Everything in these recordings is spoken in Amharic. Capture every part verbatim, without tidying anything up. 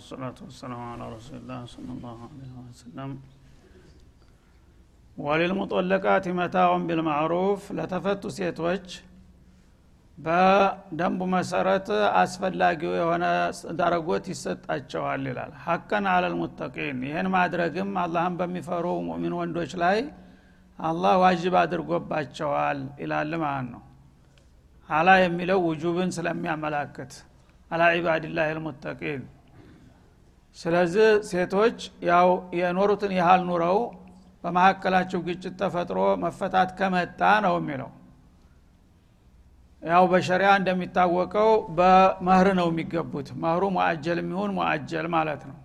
والصلاة والسلام على رسول الله صلى الله عليه وسلم. وللمطلقات متاع بالمعروف لتفتت ሴቶች በደንቡ መሰረት አስፈላጊው የሆነ ዳረጎት ይሰጣቸዋል ይላል። ሐቀን على المتقين ይሄን ማድረግም አላህን በሚፈሩ ሙእሚን ወንዶች ላይ አላህ ዋጅብ አድርጎባቸዋል ይላል ማለት ነው። አላ የሚለው ውጁብን ስለሚያመላክት አላ ኢባዲላሂ المتقين። ስለዚህ ሴቶች ያው የኖሩትን ይሃል ኑረው በማከላቸው ግጭት ተፈጥሮ መፈታት ከመጣ ነው የሚለው። ያው በሸሪዓ እንደሚታወቀው በመህር ነው የሚገቡት። መህሩ ሙአጀል የሚሆን ሙአጀል ማለት ነው።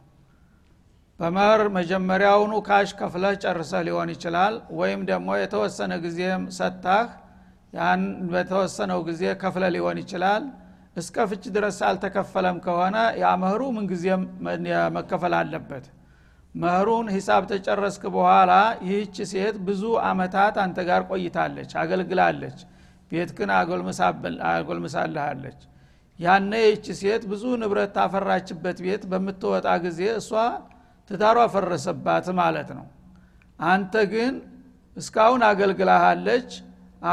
በመህር መጀመሪያውኑ ካሽ ከፍለህ ጨርሰህ ሊሆን ይችላል፣ ወይም ደግሞ የተወሰነ ጊዜም ሰጣህ ያን በተወሰነው ጊዜ ከፍለህ ሊሆን ይችላል። እስከ ፍች ድረስ አልተከፈለም ከሆነ ያ መህሩ ምን ጊዜም መከፈል አለበት። መህሩን ሂሳብ ተጨረስክ በኋላ ይህች ሴት ብዙ አመታት አንተ ጋር ቆይታለች፣ አገልግላለች፣ ቤትክን አጎልመሳብል አጎልመሳልሃለች። ያኔ ይህች ሴት ብዙ ንብረት ታፈራችበት ቤት በመተወጣ ጊዜ እሷ ትዳሯ ፈረሰባት ማለት ነው። አንተ ግን እስካሁን አገልግላለች።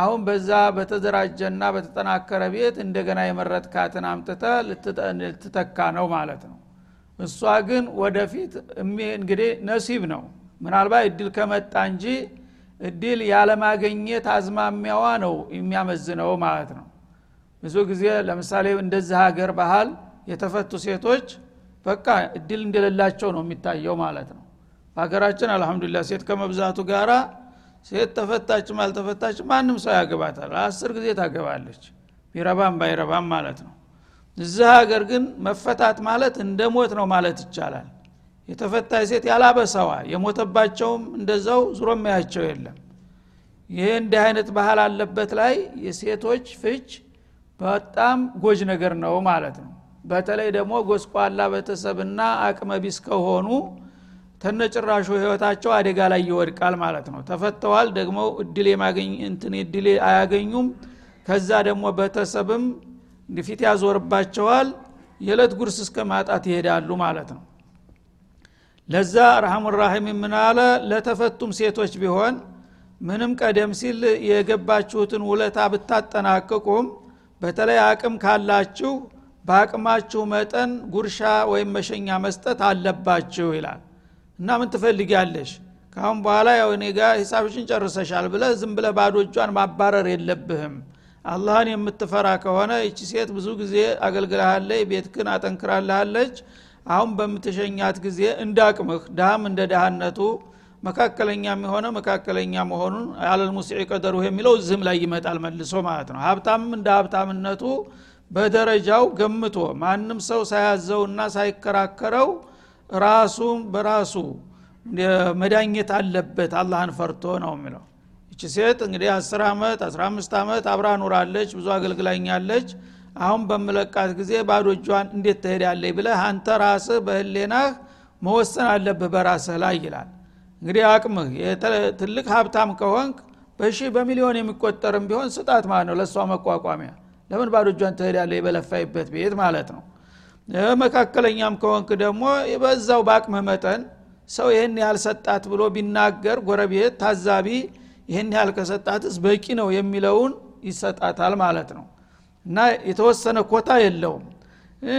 አሁን በዛ በተደራጀና በተጠናከረ ቤት እንደገና የመረጥካትን አምጥታ ልትተካ ነው ማለት ነው። እሷ ግን ወደፊት እንግዲህ ነሲብ ነው ምናልባት እድል ከመጣ እንጂ እድል ያለማግኘት አዝማሚያዋ ነው የሚያመዝነው ማለት ነው። ብዙ ጊዜ ለምሳሌ እንደዚህ ሀገር ባህል የተፈቱ ሴቶች በቃ እድል እንደሌላቸው ነው የሚታየው ማለት ነው። በሀገራችን አልহামዱሊላህ ሴት ከመብዛቱ ጋራ ሴት ተፈታች ማልተፈታች ማንም ሰው ያገባታል። አስር ጊዜ ታገባለች ቢረባም ባይረባም ማለት ነው። እዚህ ሀገር ግን መፈታት ማለት እንደሞት ነው ማለት ይቻላል። የተፈታች ሴት ያላበሰዋ የሞተባቸውም እንደዛው ዙሮም ያያቸው የለም። ይሄ እንዲህ አይነት ባህል አለበት ላይ የሴቶች ፍች በጣም ጎጅ ነገር ነው ማለት ነው። በተለይ ደግሞ ጎስቋላ በተሰብና አቅመ ቢስ ከሆኑ ተነጭራሹ ህይወታቸው አደጋ ላይ ይወድቃል ማለት ነው። ተፈተዋል ደግሞ እድል የማገኝ እንትን እድል አያገኙም። ከዛ ደግሞ በተሰብም ግፊት ያዞርባቸዋል። የለት ጉርስ እስከ ማጣት ይሄዳሉ ማለት ነው። ለዛ ረህሙን ረሂም ምናለ ለተፈቱም ሴቶች ቢሆን ምንም ቀደም ሲል የገባችሁትን ውለታ ብታጠናቀቁም በተለይ አቅም ካላችሁ በአቅማችሁ መጠን ጉርሻ ወይም መሸኛ መስጠት አለባችሁ ይላል። እና ምን ትፈልጊያለሽ ካሁን በኋላ ያው እኔ ጋር ሂሳብሽን ጨርሰሻል ብለህ ዝም ብለህ ባዶ እጇን ማባረር የለብህም። አላህን የምትፈራ ከሆነ እቺ ሴት ብዙ ጊዜ አገልግላለች፣ ቤትክን አጠንክራለች። አሁን በመተሸኛት ጊዜ እንዳቅምህ ዳም እንደ ዳህነቱ መካከለኛ የሚሆነ መካከለኛ መሆኑን አለል ሙስዒ ቀደሩ የሚለው ዝም ላይ ይመጣል መልሶ ማለት ነው። ሀብታምም እንደ ሀብታምነቱ በደረጃው ገምቶ ማንም ሰው ሳያዘውና ሳይከራከረው ራሱን በራሱ መዳኘት አለበት አላህን ፈርቶ ነው የሚለው። እቺ ሴት እንግዲህ አስር አመት አስራ አምስት አመት አብራ ኑራለች፣ ብዙ አገልግላኛለች። አሁን በመለቃት ጊዜ ባዶ እጇን እንዴት ትሄዳለች ብለህ አንተ ራስህ በህሊናህ መወሰን አለብህ በራስህ ላይ ይላል። እንግዲህ አቅምህ ትልቅ ሀብታም ከሆንክ በሺ በሚሊዮን የሚቆጠርም ቢሆን ስጣት ማለት ነው ለሷ መቋቋሚያ። ለምን ባዶ እጇን ትሄዳለች በለፋይበት ቤት ማለት ነው። መካከለኛም ከሆንክ ደግሞ በዛው በአቅምህ መጠን ሰው ይሄን ያልሰጣት ብሎ ቢናገር ጎረቤት ታዛቢ ይሄን ያልከሰጣትስ በቂ ነው የሚለውን ይሰጣታል ማለት ነው። እና የተወሰነ ኮታ የለውም።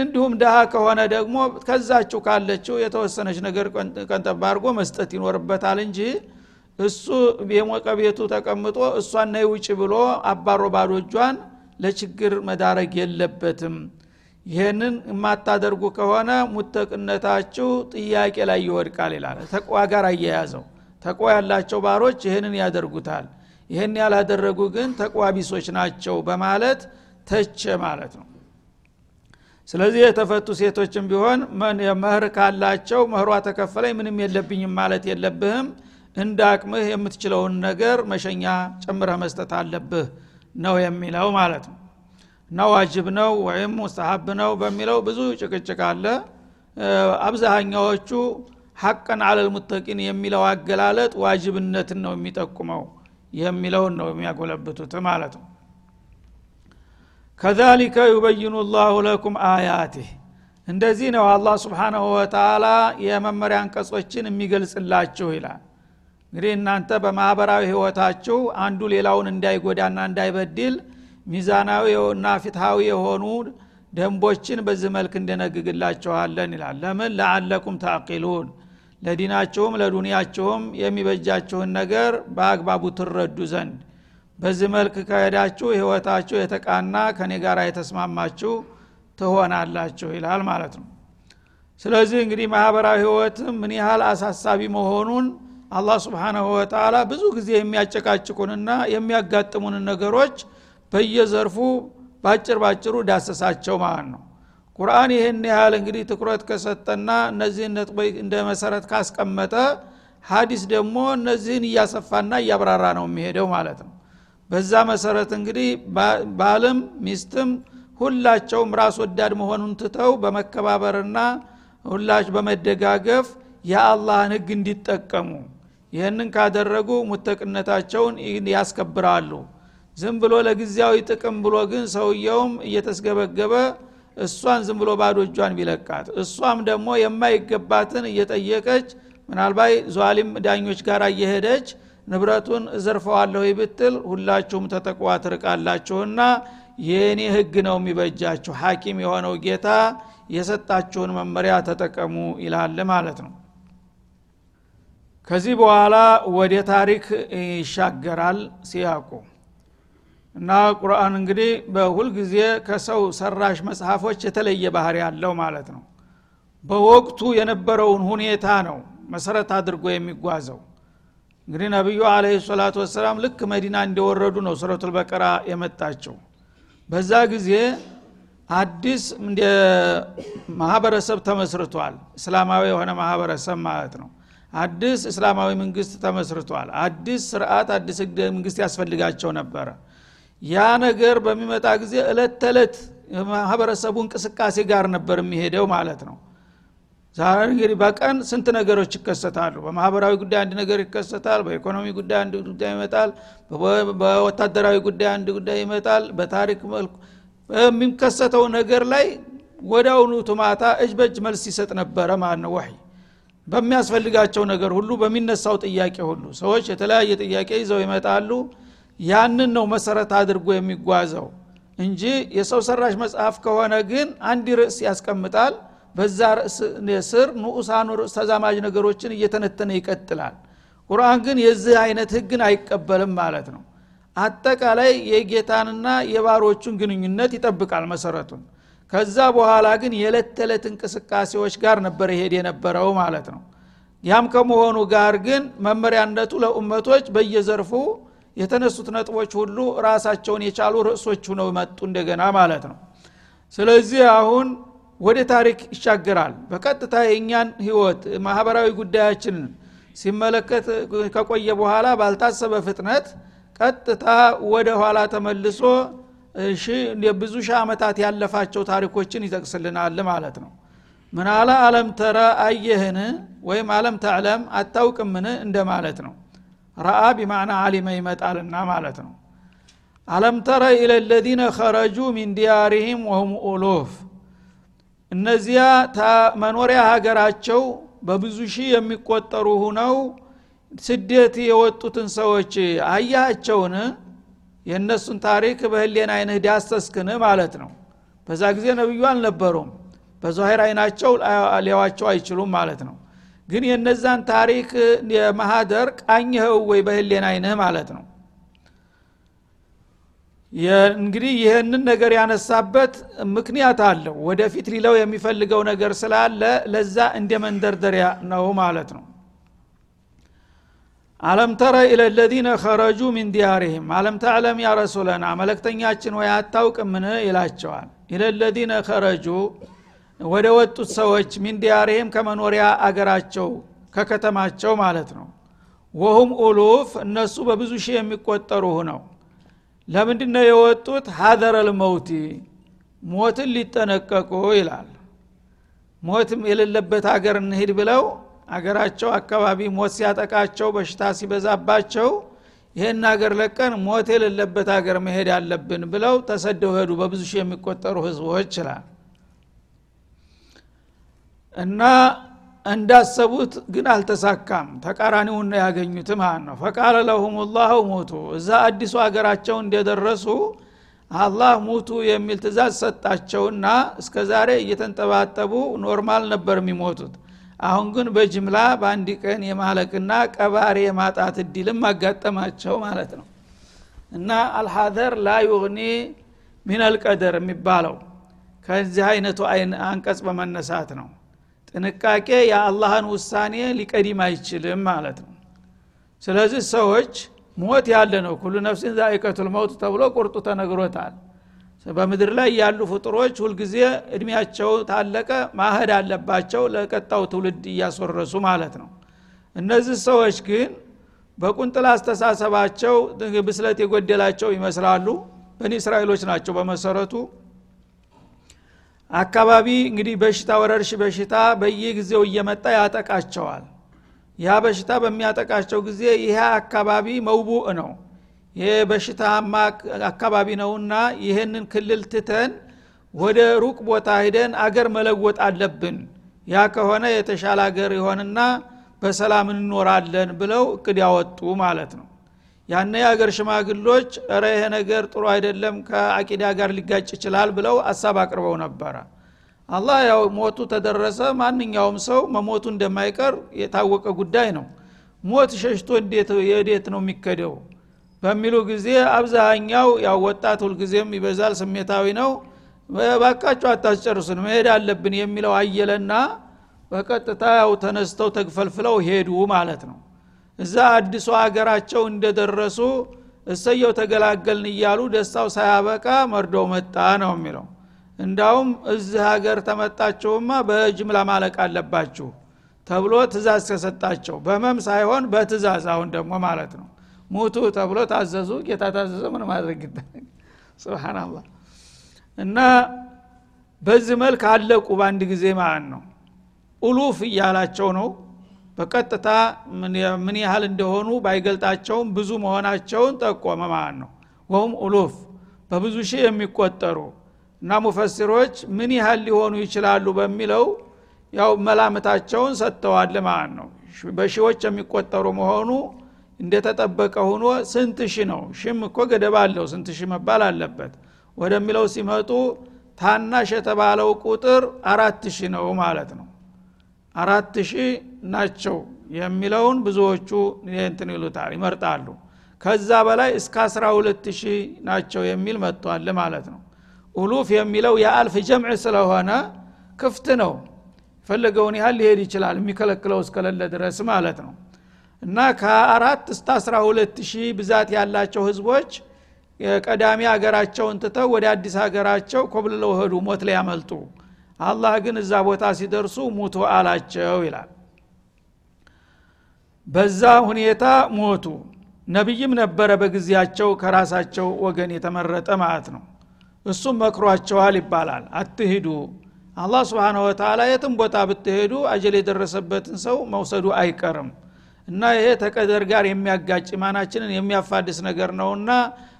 እንዲሁም ደሃ ከሆነ ደግሞ ከዛችሁ ካለችው የተወሰነች ነገር ቀንጠብ አድርጎ መስጠት ይኖርበታል እንጂ እሱ የሞቀ ቤቱ ተቀምጦ እሷን ነይ ውጪ ብሎ አባሮ ባዶ እጇን ለችግር መዳረግ የለበትም። ይሄንን የማታደርጉ ከሆነ ሙተቅነታችሁ ጥያቄ ላይ ይወድቃል ይላል። ተቅዋ ጋር አያያዘው። ተቅዋ ያላቸው ባሮች ይሄንን ያደርጉታል፣ ይሄን ያላደረጉ ግን ተቅዋ ቢሶች ናቸው በማለት ተቸ ማለት ነው። ስለዚህ የተፈቱ ሴቶችም ቢሆን መህር ካላቸው መህሯ ተከፈለኝ ምንም የለብኝም ማለት የለብህም። እንደ አቅምህ የምትችለውን ነገር መሸኛ ጨምረህ መስጠት አለብህ ነው የሚለው ማለት ነው። ነው ዋጅብ ነው ወይም ሙስተሐብ ነው በሚለው ብዙ ጭቅጭቅ አለ። አብዛኛዎቹ ሐቀን على المتقين የሚለው አገላለጥ ዋጅብነትን ነው የሚጠቁመው የሚለው ነው የሚያጎለብቱት ማለት ነው። كذلك يبين الله لكم آياته እንደዚህ ነው አላህ Subhanahu Wa Ta'ala የመመሪያን ቀጾችን የሚገልጽላችሁ ይላል። እንግዲህ እናንተ በማህበራዊ ህይወታችሁ አንዱ ሌላውን እንዳይጎዳና እንዳይበድል ሚዛናዊ የሆኑና ፍትሃዊ የሆኑ ደንቦችን በዚህ መልኩ እንደነግግላችኋለን ይላል። ለምን ለዓለኩም ታቂሉን ለዲናችሁም ለዱንያችሁም የሚበጃችሁን ነገር በአግባቡ ትረዱ ዘንድ በዚህ መልኩ ካሄዳችሁ ህይወታችሁ የተቃና ከኔ ጋር የተስማማችሁ ተሆናላችሁ ይላል ማለት ነው። ስለዚህ እንግዲህ ማህበራዊ ህይወት ምን ያህል አሳሳቢ መሆኑን አላህ Subhanahu Wa Ta'ala ብዙ ጊዜ የሚያጨቃጭቁንና የሚያጋጥሙን ነገሮች በየዘርፉ ባጭር ባጭሩ ዳሰሳቸው ማለት ነው። ቁርአን ይሄን ያህል እንግዲህ ትኩረት ከሰጠና እነዚህን ነጥቦች እንደ መሰረት ካስቀመጠ ሐዲስ ደግሞ እነዚህን ያሰፋና ያብራራ ነው የሚሄደው ማለት ነው። በዛ መሰረት እንግዲህ ባልም ሚስትም ሁላቸውም ራስ ወዳድ መሆኑን ትተው በመከባበርና ሁላች በመደጋገፍ የአላህን ህግ እንዲጠቀሙ ይሄንን ካደረጉ ሙተቅነታቸውን ያስከብራሉ። ዝም ብሎ ለግዚያዊ ጥቅም ብሎ ግን ሰውየውም እየተስገበገበ እሷን ዝም ብሎ ባዶ እጇን ቢለቃት እሷም ደግሞ የማይገባትን እየጠየቀች ምናልባት ዟሊም ዳኞች ጋር እየሄደች ንብረቱን ዘርፈዋለሁ ይብትል ሁላችሁም ተጠቋ ትርቃላችሁና የኔ ህግ ነው የሚበጃችሁ ሐኪም የሆነው ጌታ የሰጣችሁን መመሪያ ተጠቀሙ ይላል ማለት ነው። ከዚህ በኋላ ወደ ታሪክ ይሻገራል ሲያቁ እና ቁርአን እንግዲህ በሁል ጊዜ ከሰው ሰራሽ መጽሐፎች የተለየ ባህሪ ያለው ማለት ነው። በወቅቱ የነበረውን ሁኔታ ነው መሰረት አድርጎ የሚጓዘው። እንግዲህ ነብዩ አለይሂ ሰላቱ ወሰለም ልክ መዲና እንደወረዱ ነው ሱረቱል በቀራ የመጣቸው። በዛ ጊዜ አዲስ እንደ ማህበረሰብ ተመስርቷል። እስላማዊ የሆነ ማህበረሰብ ማለት ነው። አዲስ እስላማዊ መንግስት ተመስርቷል። አዲስ ሥርዓት አዲስ መንግስት ያስፈልጋቸው ነበር። ያ ነገር በሚመጣ ጊዜ እለት ተእለት ማህበረሰቡ እንቅስቃሴ ጋር ነበር የሚሄደው ማለት ነው። ዛሬ እንግዲህ በቀን ስንት ነገሮች ይከሰታሉ። በማህበራዊ ጉዳይ አንድ ነገር ይከሰታል፣ በኢኮኖሚ ጉዳይ አንድ ጉዳይ ይመጣል፣ በወታደራዊ ጉዳይ አንድ ጉዳይ ይመጣል። በታሪክ መልኩ የሚከሰተው ነገር ላይ ወዳውኑ ተማታ እጅ በእጅ መልስ ይሰጥ ነበር ማለት ነው። ወህይ በሚያስፈልጋቸው ነገር ሁሉ በሚነሳው ጥያቄ ሁሉ ሰዎች የተለያየ ጥያቄ ይዘው ይመጣሉ። ያንን ነው መሰረት አድርጎ የሚጓዘው እንጂ የሰው ሰራሽ መጽሐፍ ከሆነ ግን አንድ ርዕስ ያስቀምጣል። በዛ ርዕስ ስር ንኡሳኑ ርዕስ ተዛማጅ ነገሮችን እየተነተነ ይቀጥላል። ቁርአን ግን የዚህ አይነት ህግን አይቀበልም ማለት ነው። አጠቃላይ የጌታንና የባሮቹን ግንኙነት ይጠብቃል መሰረቱን። ከዛ በኋላ ግን የዕለት ተዕለት እንቅስቃሴዎች ጋር ነበር ይሄድ የነበረው ማለት ነው። ያም ከመሆኑ ጋር ግን መመሪያነቱ ለኡመቶች በየዘርፉ የተነሱት ነጥቦች ሁሉ ራሳቸውን የቻሉ ርዕሶች ሆነው መጡ እንደገና ማለት ነው። ስለዚህ አሁን ወደ ታሪክ ይሻገራል። በቀጥታ የኛን ህይወት ማህበራዊ ጉዳያችንን ሲመለከት ከቆየ በኋላ ባልታሰበ ፍጥነት ቀጥታ ወደ ኋላ ተመልሶ እሺ የብዙ ሺህ ዓመታት ያለፋቸው ታሪኮችን ይጠቅስልናል ማለት ነው። ምናላ ዓለም ተራ አየህን ወይም ዓለም ተዓለም አታውቅምን እንደማለት ነው። ረአ بمعنى علم ይመጣልና ማለት ነው። ዓለም ተራ الى الذين خرجوا من ديارهم وهم ألوف እነዚያ መኖሪያ ሀገራቸው በብዙ ሺህ የሚቆጠሩ ሆነው ስደት የወጡትን ሰዎች አያቸውን የነሱን ታሪክ በህሊና አይነ ዳስተስከነ ማለት ነው። በዛ ጊዜ ነብዩ አልነበሩም። በዛህር አይናቸው ሊያዋቸው አይችሉም ማለት ነው። ግን የነዛን ታሪክ የማህደር ቃኝው ወይ በህሊና አይነ ማለት ነው። እንግዲህ ይሄንን ነገር ያነሳበት ምክንያት አለው። ወደፊት ሊለው የሚፈልገው ነገር ስላለ ለዛ እንደ መንደርደሪያ ነው ማለት ነው። ዓለም ተራ الى الذين خرجوا من ديارهم ዓለም ተዓለም ያ ረሱላና መልእክተኛችን ወይ አታውቅምን ይላቸዋል። الى الذين خرجوا ወደ ወጡት ሰዎች من ديارهم ከመኖሪያ አገራቸው ከከተማቸው ማለት ነው። وهم ألوف እነሱ በብዙ ሺህ የሚቆጠሩ ሆነው ለምንድን ነው የወጡት? ሐዘረል መውቲ ሞትን ሊጠነቀቁ ይላል። ሞትም የሌለበት ሀገር እንሂድ ብለው አገራቸው አካባቢ ሞት ሲያጠቃቸው በሽታ ሲበዛባቸው ይሄን ሀገር ለቀን ሞት የሌለበት ሀገር መሄድ ያለብን ብለው ተሰደው ሄዱ በብዙ ሺህ የሚቆጠሩ ህዝቦች ይላል። እና እንዳሰቡት ግን አልተሳካም ተቃራኒውን ያገኙት ማን ነው فقال لهم الله موتوا እዛ አዲሱ ሀገራቸው እንደደረሱ አላህ ሞቱ የሚል ትእዛዝ ሰጣቸውና እስከዛሬ እየተንጠባጠቡ ኖርማል ነበር የሚሞቱት አሁን ግን በጅምላ በአንድ ቀን የማለቅና ቀባሪ የማጣት ዲልም አጋጠማቸው ማለት ነው እና አልሐዘር لا يغني من القدر የሚባለው ከዚህ አይነቱ አይን አንቀጽ በመነሳት ነው ጥንቃቄ ያአላህን ውሳኔ ሊቀድም አይችልም ማለት ነው ስለዚህ ሰዎች ሞት ያለ ነው ሁሉ ነፍስን ዛይቀቱል ሞት ተብሎ ቁርጡ ተነግሮታል በመድር ላይ ያሉ ፍጥሮች ሁሉ ጊዜ እድሜያቸው ታለቀ ማህድ አለባቸው ለቀጣው ትውልድ ያስወረሱ ማለት ነው እነዚህ ሰዎች ግን በቁንጥላ አስተሳሰባቸው ብስለት የጎደላቸው ይመስላሉ በኒ እስራኤሎች ናቸው በመሰረቱ አካባቢ እንግዲህ በሽታ ወረርሽ በሽታ በየጊዜው እየመጣ ያጠቃቸዋል ያ በሽታ በሚያጠቃቸው ጊዜ ይሄ አካባቢ መውቡእ ነው የበሽታ ማክ አካባቢ ነውና ይሄንን ክልል ትተን ወደ ሩቅ ቦታ ሄደን አገር መለወጥ አለብን ያ ከሆነ የተሻለ አገር ይሆንና በሰላም እንኖራለን ብለው እቅድ ያወጡ ማለት ነው ያነ ያገር ሽማግሎች እረ ይሄ ነገር ጥሩ አይደለም ከአቂዳ ጋር ሊጋጭ ይችላል ብለው ሐሳብ አቅርበው ነበር አላህ ያው ሞቱ ተደረሰ ማንኛውም ሰው መሞቱ እንደማይቀር የታወቀ ጉዳይ ነው ሞት ሸሽቶ እንዴት የዴት ነው የሚከደው በሚሉ ጊዜ አብዛኛው ያው ወጣቱል ጊዜም ይበዛል ስሜታዊ ነው ባካቸው አታስጨርሱን መሄድ አለብን የሚለው አየለና በቀጥታ ያው ተነስተው ተግፈልፍለው ሄዱ ማለት ነው እዛ አዲሱ ሀገራቸው እንደደረሱ እሰየው ተገላገልን ይያሉ ደስታው ሳያበቃ መርዶ መጣ ነው የሚለው እንዳውም እዚህ ሀገር ተመጣጣቸውማ በጅምላ ማለቅ አለባችሁ ተብሎ ትእዛዝ ተሰጣቸው በመም ሳይሆን በትእዛዝ አሁን ደግሞ ማለት ነው ሞቱ ተብሎ ታዘዙ ጌታ ታዘዘ ምን ማድረግ ይደረግ ሱብሃንአላህ እና በዚህ መልክ አለቁ በአንድ ጊዜ ማን ነው ኡሉፍ እያላቸው ነው በቀጥታ ምን ያህል እንደሆኑ ባይገልጣቸው ብዙ መሆናቸውን ተቆመ ማን ነው ወም ኡሉፍ በብዙ ሺህ የሚቆጠሩ እና ሙፈሲሮች ምን ያህል ሊሆኑ ይችላሉ በሚለው ያው መላምታቸውን ሰጥተዋል ማን ነው በሺዎች የሚቆጠሩ መሆኑ እንደተጠበቀ ሆኖ ስንት ሺህ ነው ሺም እኮ ገደብ አለው ስንት ሺህ መባል አለበት ወደሚለው ሲመጡ ታናሽ የተባለው ቁጥር አራት ሺህ ነው ማለት ነው አራት ሺህ ናቸው የሚለውን ብዙዎቹ እንትን ይሉታል ይመርጣሉ ከዛ በላይ እስከ አስራ ሁለት ሺህ ናቸው የሚል መጥቷል ማለት ነው ኡሉፍ የሚለው የአልፍ ጀምዕ ስለሆነ ክፍት ነው ፈለገውን ያህል ሊሄድ ይችላል የሚከለክለው እስከሌለ ድረስ ማለት ነው እና ከአራት እስከ አስራ ሁለት ሺህ ብዛት ያላቸው ህዝቦች የቀዳሚ ሀገራቸውን ተተው ወደ አዲስ ሀገራቸው ኮብልለው ሄዱ ሞት ላይ ያመልጡ አላህ ግን እዛ ቦታ ሲደርሱ ሞቱ አላቸው ይላል በዛ ሁኔታ ሞቱ ነብይም ነበረ በግዚያቸው ከራሳቸው ወገን የተመረጠ ማለት ነው እሱ መክሯቸዋል ይባላል አትሂዱ አላህ Subhanahu Wa Ta'ala የትም ቦታ ብትሄዱ አጀል የደረሰበትን ሰው መውሰዱ አይቀርም እና ይሄ ተቀደር ጋር የሚያጋጭ ማናችንን የሚያፋድስ ነገር ነውና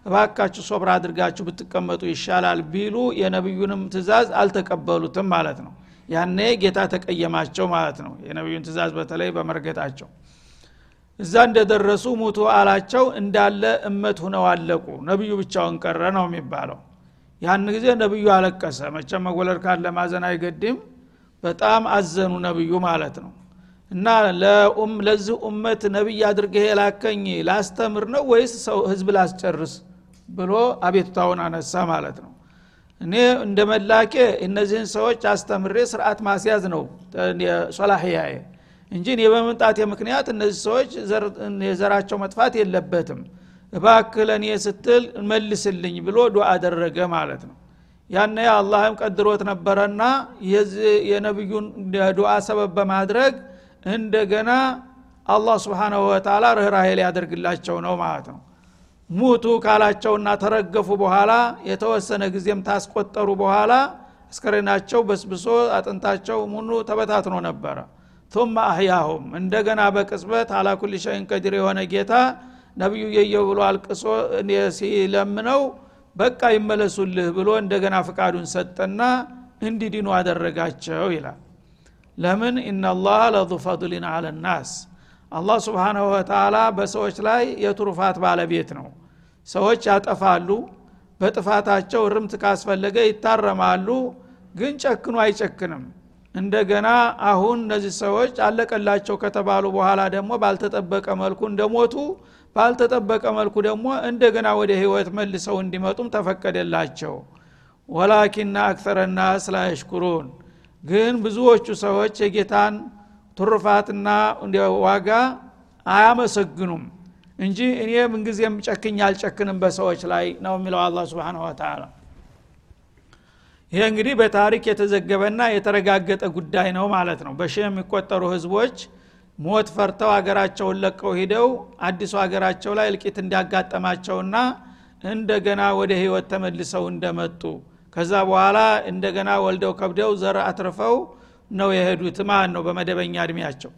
እባካችሁ ሶብር አድርጋችሁ ብትቀመጡ ይሻላል ቢሉ የነብዩንም ትእዛዝ አልተቀበሉትም ማለት ነው ያኔ ጌታ ተቀየማቸው ማለት ነው የነብዩን ትእዛዝ በተለይ በመርገጣቸው እዛ እንደደረሱ ሞቱ አላቸው እንዳለ እመት ሆነው አለቁ ነብዩ ብቻውን ቀረ ነው የሚባለው ያን ጊዜ ነብዩ አለቀሰ መቼም መወለድ ካለ ማዘን አይገድም በጣም አዘኑ ነብዩ ማለት ነው እና ለኡም ለዚህ ኡመት ነብይ አድርገህ ያላከኝ ላስተምር ነው ወይስ ሰው ህዝብ ላስጨርስ ብሎ አቤቱታውን አነሳ ማለት ነው እኔ እንደመላኬ እነዚህን ሰዎች አስተምሬ ስርዓት ማስያዝ ነው ሶላሂያዬ እንጂ እኔ በመምጣቴ ምክንያት እነዚህ ሰዎች ዘራቸው መጥፋት የለበትም እባክለኔ ስትል መልስልኝ ብሎ ዱዓ አደረገ ማለት ነው ያነ ያአላህም ቀድሮት ነበርና የዚህ የነብዩን ዱዓ ሰበብ በማድረግ እንደገና አላህ Subhanahu Wa Ta'ala ረህራሄል ያደርግላቸው ነው ማለት ነው ሙቱ ካላቸውና ተረገፉ በኋላ የተወሰነ ጊዜም ታስቆጠሩ በኋላ አስከሬናቸው በስብሶ አጥንታቸው ሙሉ ተበታትኖ ነበር ثم احياهم እንደገና በቅጽበት አላ ኩሊ ሸይን ቀዲር የሆነ ጌታ ነብዩ የየው ብሎ አልቅሶ ሲለምነው በቃ ይመለሱልህ ብሎ እንደገና ፍቃዱን ሰጠና እንዲድኑ አደረጋቸው ይላል ለምን ኢነላህ ለዙ ፈድሊን ዐለ الناس አላህ Subhanahu Wa Ta'ala በሰዎች ላይ የትሩፋት ባለቤት ነው። ሰዎች ያጠፋሉ፣ በጥፋታቸው ርምት ካስፈለገ ይታረማሉ። ግን ጨክኑ አይጨክንም። እንደገና አሁን እነዚህ ሰዎች አለቀላቸው ከተባሉ በኋላ ደግሞ ባልተጠበቀ መልኩ እንደሞቱ ባልተጠበቀ መልኩ ደግሞ እንደገና ወደ ህይወት መልሰው እንዲመጡም ተፈቀደላቸው። ወላኪን አክثر الناس لا يشكرون ግን ብዙዎቹ ሰዎች የጌታን ትሩፋትና ዋጋ አያመሰግኑም እንጂ እኔ ምን ጊዜም ጨክኛል ጨክንም በሰዎች ላይ ነው የሚለው አላህ Subhanahu Wa Ta'ala። ይሄ እንግዲህ በታሪክ የተዘገበና የተረጋገጠ ጉዳይ ነው ማለት ነው። በሺህ የሚቆጠሩ ህዝቦች ሞት ፈርተው ሀገራቸውን ለቀው ሄደው አዲስ ሀገራቸው ላይ ልቂት እንዲያጋጠማቸውና እንደገና ወደ ህይወት ተመልሰው እንደመጡ ከዛ በኋላ እንደገና ወልደው ከብደው ዘር አትርፈው ነው የሄዱት ማለት ነው በመደበኛ እድሜያቸው።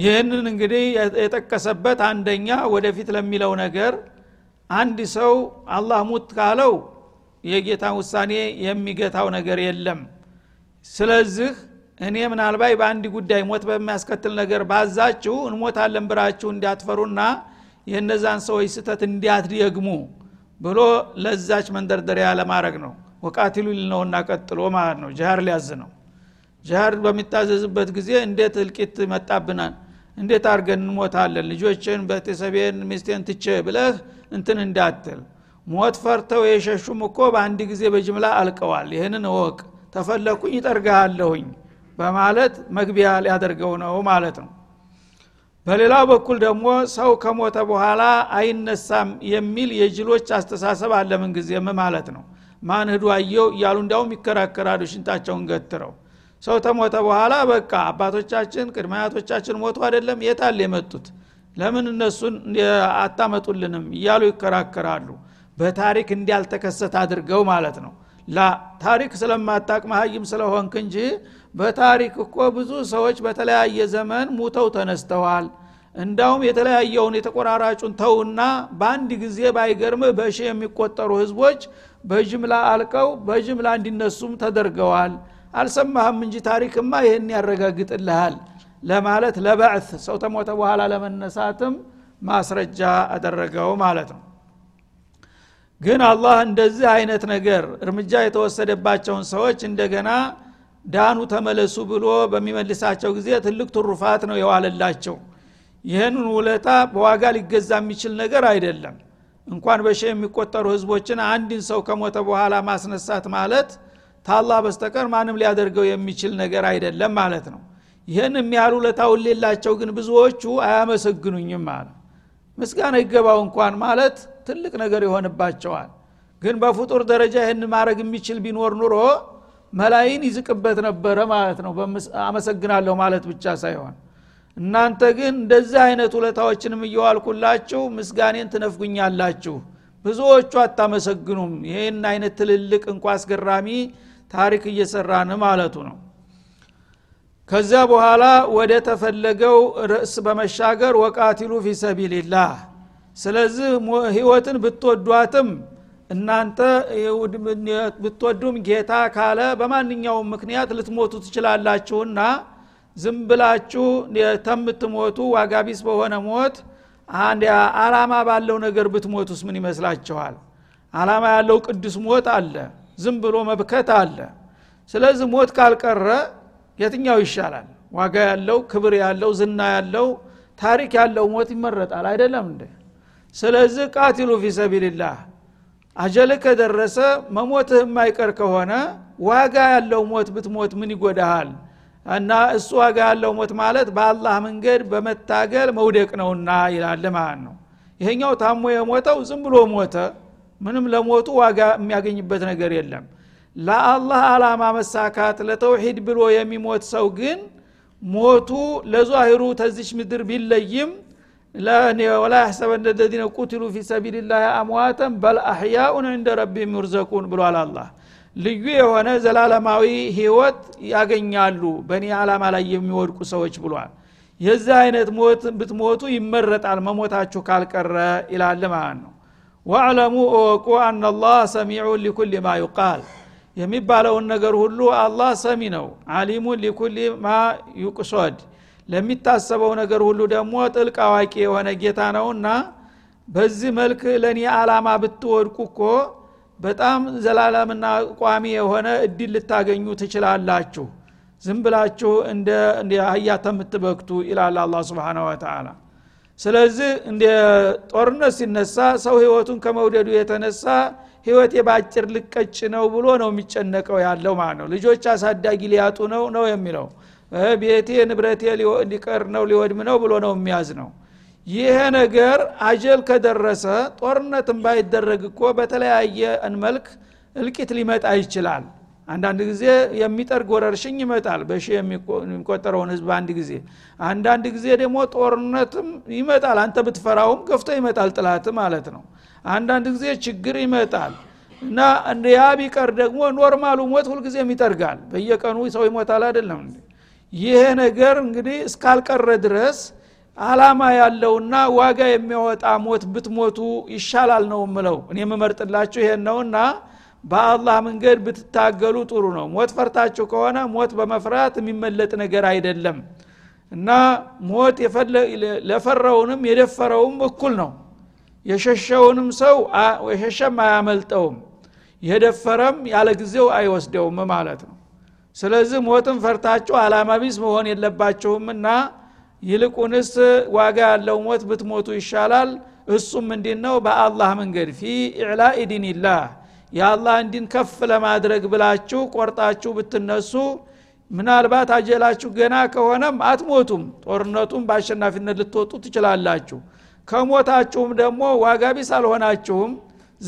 ይሄንን እንግዲህ የተጠቀሰበት አንደኛ ወደፊት ለሚለው ነገር አንድ ሰው አላህ ሙት ካለው የጌታ ውሳኔ የሚገታው ነገር የለም። ስለዚህ እኔ ምናልባት በአንድ ጉዳይ ሞት በሚያስከትል ነገር ባዛችሁ እንሞታለን ብራችሁ እንዲያትፈሩና የነዛን ሰዎች ስተት እንዲያትደግሙ ብሎ ለዛች መንደርደሪያ ለማድረግ ነው። ወቃቲሉ ሊነውና ቀጥሎ ማለት ነው ጀሃር ሊያዝ ነው። ጀሃር በሚታዘዝበት ጊዜ እንዴት ልቂት መጣብናል እንዴት አርገን እንሞታለን ልጆችን በተሰቤን ሚስቴን ትቼ ብለህ እንትን እንዳትል። ሞት ፈርተው የሸሹም እኮ በአንድ ጊዜ በጅምላ አልቀዋል። ይሄንን ወቅ ተፈለኩኝ ይጠርጋለሁኝ በማለት መግቢያ ሊያደርገው ነው ማለት ነው። በሌላ በኩል ደግሞ ሰው ከሞተ በኋላ አይነሳም የሚል የጅሎች አስተሳሰብ አለ ምን ጊዜም ማለት ነው። ማን ሄዱ አየው እያሉ እንዳውም ይከራከራሉ ሽንታቸውን ገትረው። ሰው ተሞተ በኋላ በቃ አባቶቻችን ቅድመ አያቶቻችን ሞቱ አይደለም የታል የመጡት ለምን እነሱን አታመጡልንም እያሉ ይከራከራሉ። በታሪክ እንዲያልተከሰተ አድርገው ማለት ነው። ላ ታሪክ ስለማጣቅ ማህይም ስለሆንክ እንጂ በታሪክ እኮ ብዙ ሰዎች በተለያየ ዘመን ሙተው ተነስተዋል። እንዳውም የተለያየውን የተቆራራጩን ተውና በአንድ ጊዜ ባይገርም በሺ የሚቆጠሩ ህዝቦች በጅምላ አልቀው በጅምላ እንዲነሱም ተደርገዋል። አልሰማህም እንጂ ታሪክማ ይሄን ያረጋግጥልሃል ለማለት ለባዕት ሰው ተሞተ በኋላ ለመነሳትም ማስረጃ አደረገው ማለት ነው። ግን አላህ እንደዚህ አይነት ነገር እርምጃ የተወሰደባቸውን ሰዎች እንደገና ዳኑ ተመለሱ ብሎ በሚመልሳቸው ጊዜ ትልቅ ትሩፋት ነው የዋለላቸው። ይሄን ውለታ በዋጋ ሊገዛ የሚችል ነገር አይደለም። እንኳን በሺ የሚቆጠሩ ህዝቦችን አንድን ሰው ከሞተ በኋላ ማስነሳት ማለት ታላህ በስተቀር ማንም ሊያደርገው የሚችል ነገር አይደለም ማለት ነው። ይሄን የሚያሉ ለታውል ሌላቸው ግን ብዙዎቹ አያመሰግኑኝም ማለት ምስጋና ይገባው እንኳን ማለት ትልቅ ነገር ይሆንባቸዋል። ግን በፍጡር ደረጃ ይሄን ማረግ የሚችል ቢኖር ኑሮ መላእክት ይዝቅበት ነበር ማለት ነው በአመሰግናለሁ ማለት ብቻ ሳይሆን። እናንተ ግን እንደዚህ አይነት ሁለታዎችንም ይዋልኩላችሁ ምስጋኔን ትነፍጉኛላችሁ ብዙዎቹ አታመሰግኑም ይሄን አይነት ትልልቅ እንኳን አስገራሚ ታሪክ እየሰራን ማለቱ ነው። ከዛ በኋላ ወደ ተፈለገው ራስ በመሻገር ወቃቲሉ في سبيل الله ስለዚህ ህይወትን ብትወዷትም እናንተ ብትወዱም ጌታ ካለ በማንኛውም ምክንያት ልትሞቱ ትችላላችሁና ዝም ብላችሁ ተምትሞቱ ዋጋቢስ በሆነ ሞት አንድ አላማ ባለው ነገር ብትሞቱስ ምን ይመስላችኋል? አላማ ያለው ቅዱስ ሞት አለ ዝም ብሎ መብከት አለ። ስለዚህ ሞት ካልቀረ የትኛው ይሻላል? ዋጋ ያለው ክብር ያለው ዝና ያለው ታሪክ ያለው ሞት ይመረጣል አይደለም እንዴ? ስለዚህ ቃቲሉ في سبيل الله አጀል ከደረሰ መሞትህ የማይቀር ከሆነ ዋጋ ያለው ሞት ብትሞት ምን ይጎዳሃል? እና እሱ ዋጋ ያለው ሞት ማለት በአላህ መንገድ በመታገል መውደቅ ነውና ይላል ማለት ነው። ይሄኛው ታሞ የሞተው ዝም ብሎ ሞተ ምንም ለሞቱ ዋጋ የሚያገኝበት ነገር የለም። ለአላህ አላማ መሳካት ለተውሂድ ብሎ የሚሞት ሰው ግን ሞቱ ለዛሂሩ ተዚሽ ምድር ቢለይም ላን ولا يحسب الذين قتلوا في سبيل الله امواتا بل احياء عند ربهم يرزقون ብሏል አላህ። ልዩ የሆነ ዘላለማዊ ህይወት ያገኛሉ በእኔ አላማ ላይ የሚወድቁ ሰዎች ብሏል። የዛ አይነት ሞት ብትሞቱ ይመረጣል መሞታችሁ ካልቀረ ይላል ማለት ነው። واعلموا ان الله سميع لكل ما يقال የሚባለውን ነገር ሁሉ አላህ ሰሚ ነው ዓሊሙ ለኩሊ ማ ይቁሶድ ለሚታሰበው ነገር ሁሉ ደግሞ ጥልቅ አዋቂ የሆነ ጌታ ነውና በዚህ መልክ ለኔ አላማ ብትወድቁኮ በጣም ዘላለምና ቋሚ የሆነ እድል ልታገኙ ትችላላችሁ ዝም ብላችሁ እንደ እንደ አህያ ተምትበክቱ ኢላላ አላህ Subhanahu Wa Ta'ala ስለዚህ እንደ ጦርነት ሲነሳ ሰው ህይወቱን ከመውደዱ የተነሳ ህይወት የባጭር ልቀጭ ነው ብሎ ነው የሚጨነቀው ያለው ማለት ነው ልጆች አሳዳጊ ሊያጡ ነው ነው የሚለው ቤቴ ንብረቴ ሊቀር ነው ሊወድም ነው ብሎ ነው የሚያዝ ነው ይሄ ነገር አጀል ከደረሰ ጦርነትም ባይደረግኮ በተለያየ መልክ እልቂት ሊመጣ ይችላል አንዳንድ ጊዜ የሚጠርግ ወረርሽኝ ይመጣል በሺ የሚቆጠረውን ህዝብ አንድ ጊዜ አንዳንድ ጊዜ ደግሞ ጦርነትም ይመጣል አንተ ብትፈራውም ገፍቶ ይመጣል ጥላት ማለት ነው አንዳንድ ጊዜ ችግር ይመጣል እና እንደያ ቢቀር ደግሞ ኖርማሉ ሞት ሁሉ ጊዜ ይጠርጋል በየቀኑ ሰው ይሞታል አይደለም ይሄ ነገር እንግዲህ እስካልቀረ ድረስ አላማ ያለውና ዋጋ የሚያወጣ ሞት ብትሞቱ ይሻላል ነው ምለው እኔ መመርጥላችሁ ይሄን ነውና በአላህ መንገድ ብትታገሉ ጥሩ ነው ሞት ፈርታችሁ ከሆነ ሞት በመፍራት የሚመለጥ ነገር አይደለም እና ሞት ለፈራውንም የደፈረውም እኩል ነው የሸሸውንም ሰው ወሸሸም አያመልጠውም የደፈረም ያለ ጊዜው አይወስደውም ማለት ነው ስለዚህ ሞትን ፈርታችሁ አላማ ቢስ መሆን የለባችሁምና ይልቁንስ ዋጋ ያለው ሞት ብትሞቱ ይሻላል እሱም እንዲነው በአላህ መንገድ ፊ ኢዕላኢ ዲኒላህ ያአላህ እንዲን ከፍ ለማድረግ ብላችሁ ቆርጣችሁ ብትነሱ ምናልባት አጀላችሁ ገና ከሆነም አትሞቱም ጦርነቱን ባሸናፊነት ልትወጡ ትችላላችሁ ከሞታችሁም ደግሞ ዋጋ ቢስ አልሆናችሁም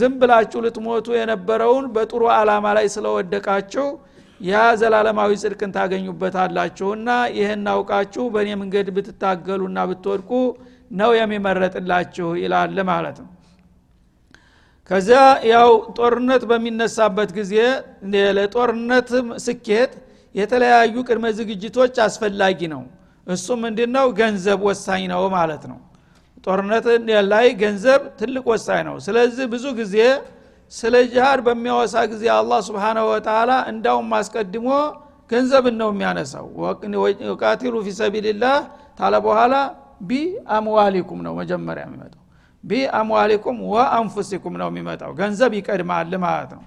ዝም ብላችሁ ልትሞቱ የነበረውን በጥሩ አላማ ላይ ስለወደቃችሁ ያ ዘላለማዊ ጽድቅን ታገኙበታላችሁና ይሄን አውቃችሁ በእኔ መንገድ ብትታገሉና ብትወድቁ ነው የሚመረጥላችሁ ይላል ማለት ነው ከዛ ያው ጦርነት በሚነሳበት ጊዜ ለጦርነት ስኬት የተለያዩ ቅድመ ዝግጅቶች አስፈላጊ ነው እሱም ምንድነው ገንዘብ ወሳኝ ነው ማለት ነው ጦርነት ላይ ገንዘብ ትልቅ ወሳኝ ነው ስለዚህ ብዙ ጊዜ ስለ ጂሃድ በሚያወሳ ጊዜ አላህ Subhanahu Wa Ta'ala እንዳውም አስቀድሞ ገንዘብ ነው የሚያነሳው ወቃቲሉ ፊ ሰቢልላህ ታላ በኋላ ቢአምዋሊኩም ነው መጀመሪያ የሚመጣው ቢአምዋሊኩም ወአንፉሲኩም ነው የሚመጣው ገንዘብ ይቀድማል ማለት ነው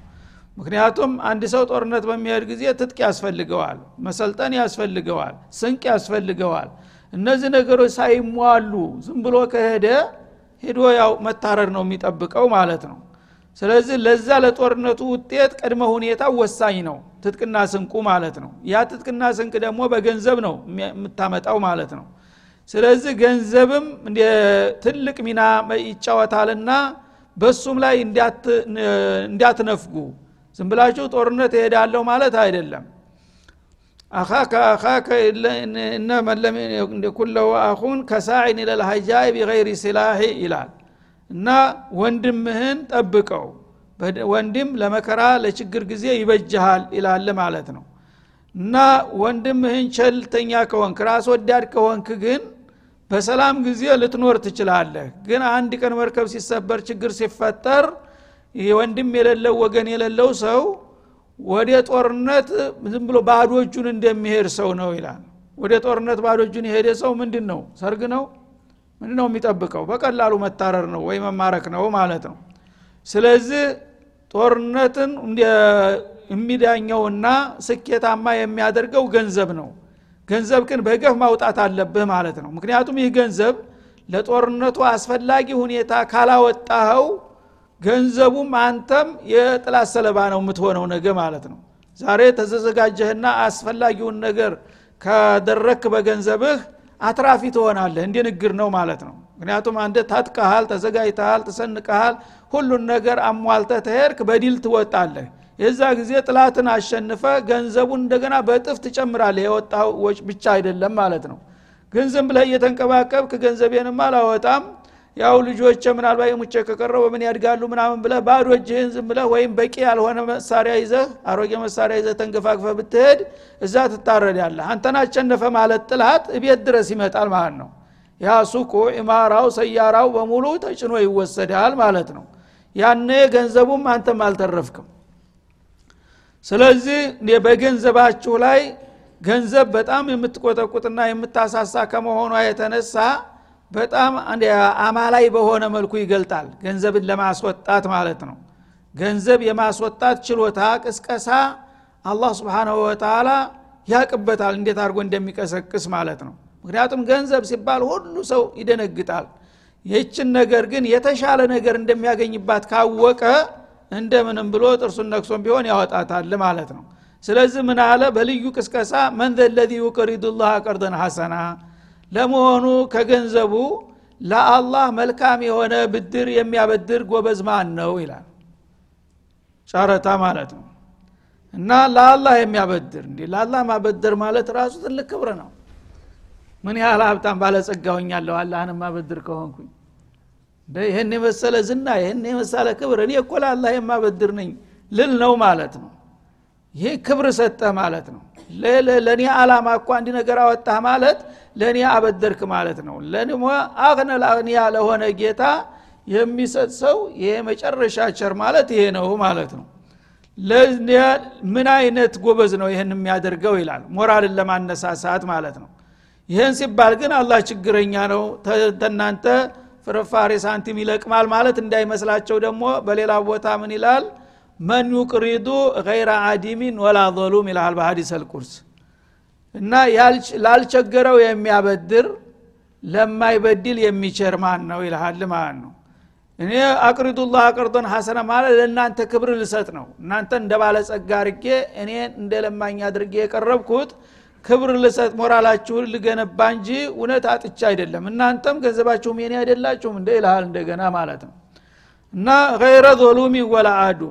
ምክንያቱም አንድ ሰው ጦርነት በሚያደርግ ጊዜ ትጥቅ ያስፈልገዋል መሰልጠን ያስፈልገዋል ስንቅ ያስፈልገዋል እነዚህ ነገሮች ሳይሟሉ ዝም ብሎ ከሄደ ሄዶ ያው መታረር ነው የሚጠብቀው ማለት ነው ስለዚህ ለዛ ለጦርነቱ ውጤት ቀድመ ሁኔታ ወሳኝ ነው ትጥቅና ስንቁ ማለት ነው ያ ትጥቅና ስንቅ ደግሞ በገንዘብ ነው የምታመጣው ማለት ነው ስለዚህ ገንዘብም ትልቅ ሚና ይጫወታልና በሱም ላይ እንዲያት እንዲያትነፍጉ ዝም ብላችሁ ጦርነት እሄዳለሁ ማለት አይደለም አኻከ አኻከ እነማ ለም ኩለው አኹን ከሳዒን ለልሃጃይ بغير سلاح ይላል እና ወንድምህን ጠብቀው ወንድም ለመከራ ለችግር ጊዜ ይበጃል ይላል ማለት ነው እና ወንድምህን ቸልተኛ ከሆንክ ራስ ወዳድ ከሆንክ ግን በሰላም ጊዜ ልትኖር ትችላለህ ግን አንድ ቀን መርከብ ሲሰበር ችግር ሲፈጠር ወንድም የሌለው ወገን የሌለው ሰው ወደ ጦርነት ዝም ብሎ ባዶ እጁን እንደሚሄድ ሰው ነው ይላል ወደ ጦርነት ባዶ እጁን የሄደ ሰው ምንድነው ሰርግ ነው ምንድነው የሚጠብቀው በቀላሉ መታረር ነው ወይ መማረክ ነው ማለት ነው ስለዚህ ጦርነትን የሚዳኘውና ስኬታማ የሚያደርገው ገንዘብ ነው ገንዘብ ግን በገፍ ማውጣት አለብህ ማለት ነው ምክንያቱም ይህ ገንዘብ ለጦርነቱ አስፈላጊ ሁኔታ ካላወጣኸው ገንዘቡም አንተም የጥላት ሰለባ ነው የምትሆነው ነገ ማለት ነው ዛሬ ተዘጋጀህና አስፈላጊውን ነገር ካደረክ በገንዘብህ አትራፊ ትሆናለህ እንደ ንግር ነው ማለት ነው ምክንያቱም አንተ ታጥቀሃል ተዘጋጅተሃል ተሰንቀሃል ሁሉን ነገር አሟልተህ ተሄድክ በዲል ትወጣለህ የዛ ጊዜ ጥላትን አሸንፈ ገንዘቡን እንደገና በጥፍ ትጨምራለህ የወጣው ወጭ ብቻ አይደለም ማለት ነው ግን ዝም ብለህ እየተንቀባቀብክ ገንዘቤንም አላወጣም ያው ልጆቼ ምናልባት የሙቼ ከቀረው በምን ያድጋሉ ምናምን ብለህ ባዶ እጅህን ዝም ብለህ ወይም በቂ ያልሆነ መሳሪያ ይዘህ አሮጌ መሳሪያ ይዘህ ተንገፋግፈህ ብትሄድ እዛ ትታረዳለህ አንተን አሸነፈ ማለት ጥላት እቤት ድረስ ይመጣል ማለት ነው ያ ሱቁ ኢማራው ሰያራው በሙሉ ተጭኖ ይወሰዳል ማለት ነው ያኔ ገንዘቡም አንተም አልተረፍክም ስለዚህ በገንዘባችሁ ላይ ገንዘብ በጣም የምትቆጠቁጥና የምታሳሳ ከመሆኑ የተነሳ በጣም አማላይ በሆነ መልኩ ይገልጣል ገንዘብን ለማስወጣት ማለት ነው ገንዘብ የማስወጣት ችሎታ ቅስቀሳ አላህ Subhanahu Wa Ta'ala ያቀበታል እንዴት አርጎ እንደሚቀሰቅስ ማለት ነው ምክንያቱም ገንዘብ ሲባል ሁሉ ሰው ይደነግጣል የችን ነገር ግን የተሻለ ነገር እንደሚያገኝባት ካወቀ እንደምንም ብሎ ጥርሱን ነክሶን ቢሆን ያወጣታል ማለት ነው ስለዚህ ምን አለ በልዩ ቅስቀሳ من الذي يقرض الله قرضا حسنا ለመሆኑ ከገንዘቡ ለአላህ መልካም የሆነ ብድር የሚያበድር ጎበዝ ማን ነው ይላል ሻራታ ማለት ነው እና ለአላህ የሚያበድር እንዴ ለአላህ ማበደር ማለት ራሱ ትልቅ ክብር ነው ምን ያህል ሀብታም ባለጸጋውኛለሁ አላህንም ማበደር ከሆንኩኝ ይሄን የመሰለ ዝና ይሄን የመሰለ ክብር እኔ እኮ ለአላህ የማበድር ነኝ ልል ነው ማለት ነው ይሄ ክብር ሰጠ ማለት ነው ለኔ አላማ እኮ አንድ ነገር አወጣ ማለት ለኔ አበደርክ ማለት ነው ለኔማ አግነ ለአግኒያ ለሆነ ጌታ የሚሰጥ ሰው የመጨረሻ ቸር ማለት ይሄ ነው ማለት ነው ለዚያ ምን አይነት ጎበዝ ነው ይሄን የሚያደርገው ይላል ሞራልን ለማነሳሳት ማለት ነው ይሄን ሲባል ግን አላህ ችግረኛ ነው ተናንተ ፍርፋሪ ሳንቲም ይለቅማል ማለት እንዳይመስላቸው ደግሞ በሌላ ቦታ ምን ይላል ማን ይقرض غير عادم ولا ظلم الى الحديث القرص እና ያልቸገረው የሚያበድር ለማይበድል የሚቸር ማን ነው ይላል ማን ነው እኔ አቅርዱላህ አቅርዶን ሐሰና ማለት ለእናንተ ክብር ልሰጥ ነው እናንተ እንደባለ ጸጋ አርጌ እኔ እንደለማኝ አድርጌ የቀረብኩት ክብር ልሰጥ ሞራላችሁን ልገነባ እንጂ እውነት አጥቻ አይደለም እናንተም ገንዘባችሁም የኔ አይደላችሁም እንደ ይላል እንደገና ማለት ነው እና غير ظلم ولا عاد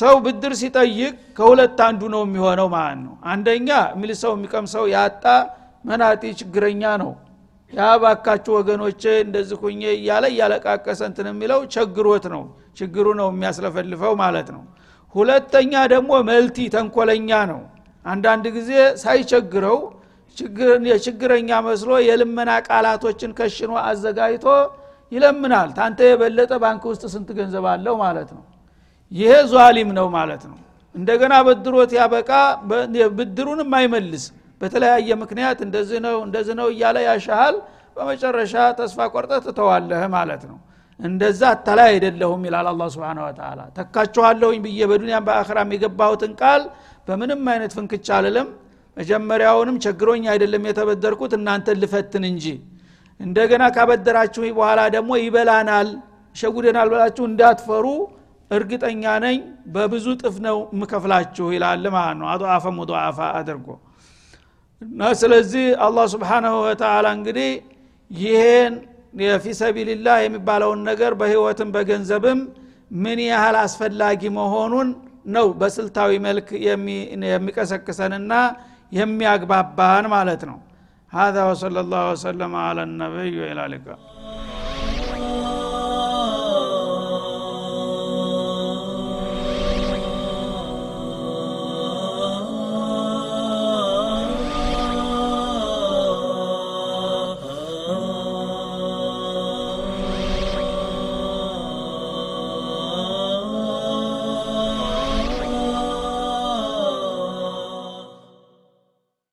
ሰው ብድር ሲጠይቅ ከሁለት አንዱ ነው የሚሆነው ማለት ነው አንደኛ ምልሰው የሚቀምሰው ያጣ መናጢ ችግረኛ ነው ያባካቹ ወገኖቼ እንደዚህ ሆኜ ያለ ያለቃቀሰን ተነምለው ቸግሮት ነው ችግሩ ነው የሚያስለፈልፈው ማለት ነው ሁለተኛ ደግሞ መልቲ ተንኮለኛ ነው አንዳንድ ጊዜ ሳይቸግረው ችግረኛ መስሎ የልመና ቃላቶችን ከሽኖ አዘጋጅቶ ይለምናል ታንተ የበለጠ ባንክ ውስጥ ስንት ገንዘብ አለው ማለት ነው ይሄ ዟሊም ነው ማለት ነው እንደገና በድሮት ያበቃ በድሩን የማይመልስ በተለያየ ምክንያት እንደዚህ ነው እንደዚህ ነው ይያለ ያሻል በመጨረሻ ተስፋ ቆርጠህ ተዋለህ ማለት ነው እንደዛ ተላይ አይደለም ይላል አላህ Subhanahu Wa Ta'ala ተካቻለሁኝ በየበዱንያ በአኺራም የገባሁትን ቃል በምንም አይነት ፍንክቻ አለለም መጀመሪያውንም ቸግሮኝ አይደለም የተበደርኩት እናንተ ልፈትን እንጂ እንደገና ካበደራችሁኝ በኋላ ደግሞ ይበላናል ሸጉደናል ብላችሁ እንዳትፈሩ እርግጠኛ ነኝ በብዙ ጥፍ ነው መከፍላችሁ ይላል ማለት ነው አዱአፈ ሙዱአፋ አድርጎ እና ስለዚህ አላህ Subhanahu Wa Ta'ala እንግዲህ ይሄን የፊሰቢልላህ የሚባለውን ነገር በህይወትም በገንዘብም ምን ያህል አስፈላጊ መሆኑን ነው በስልታዊ መልክ የሚቀሰቅሰንና የሚያግባባን ማለት ነው هذا وصلى الله وسلم على النبي وعلى آله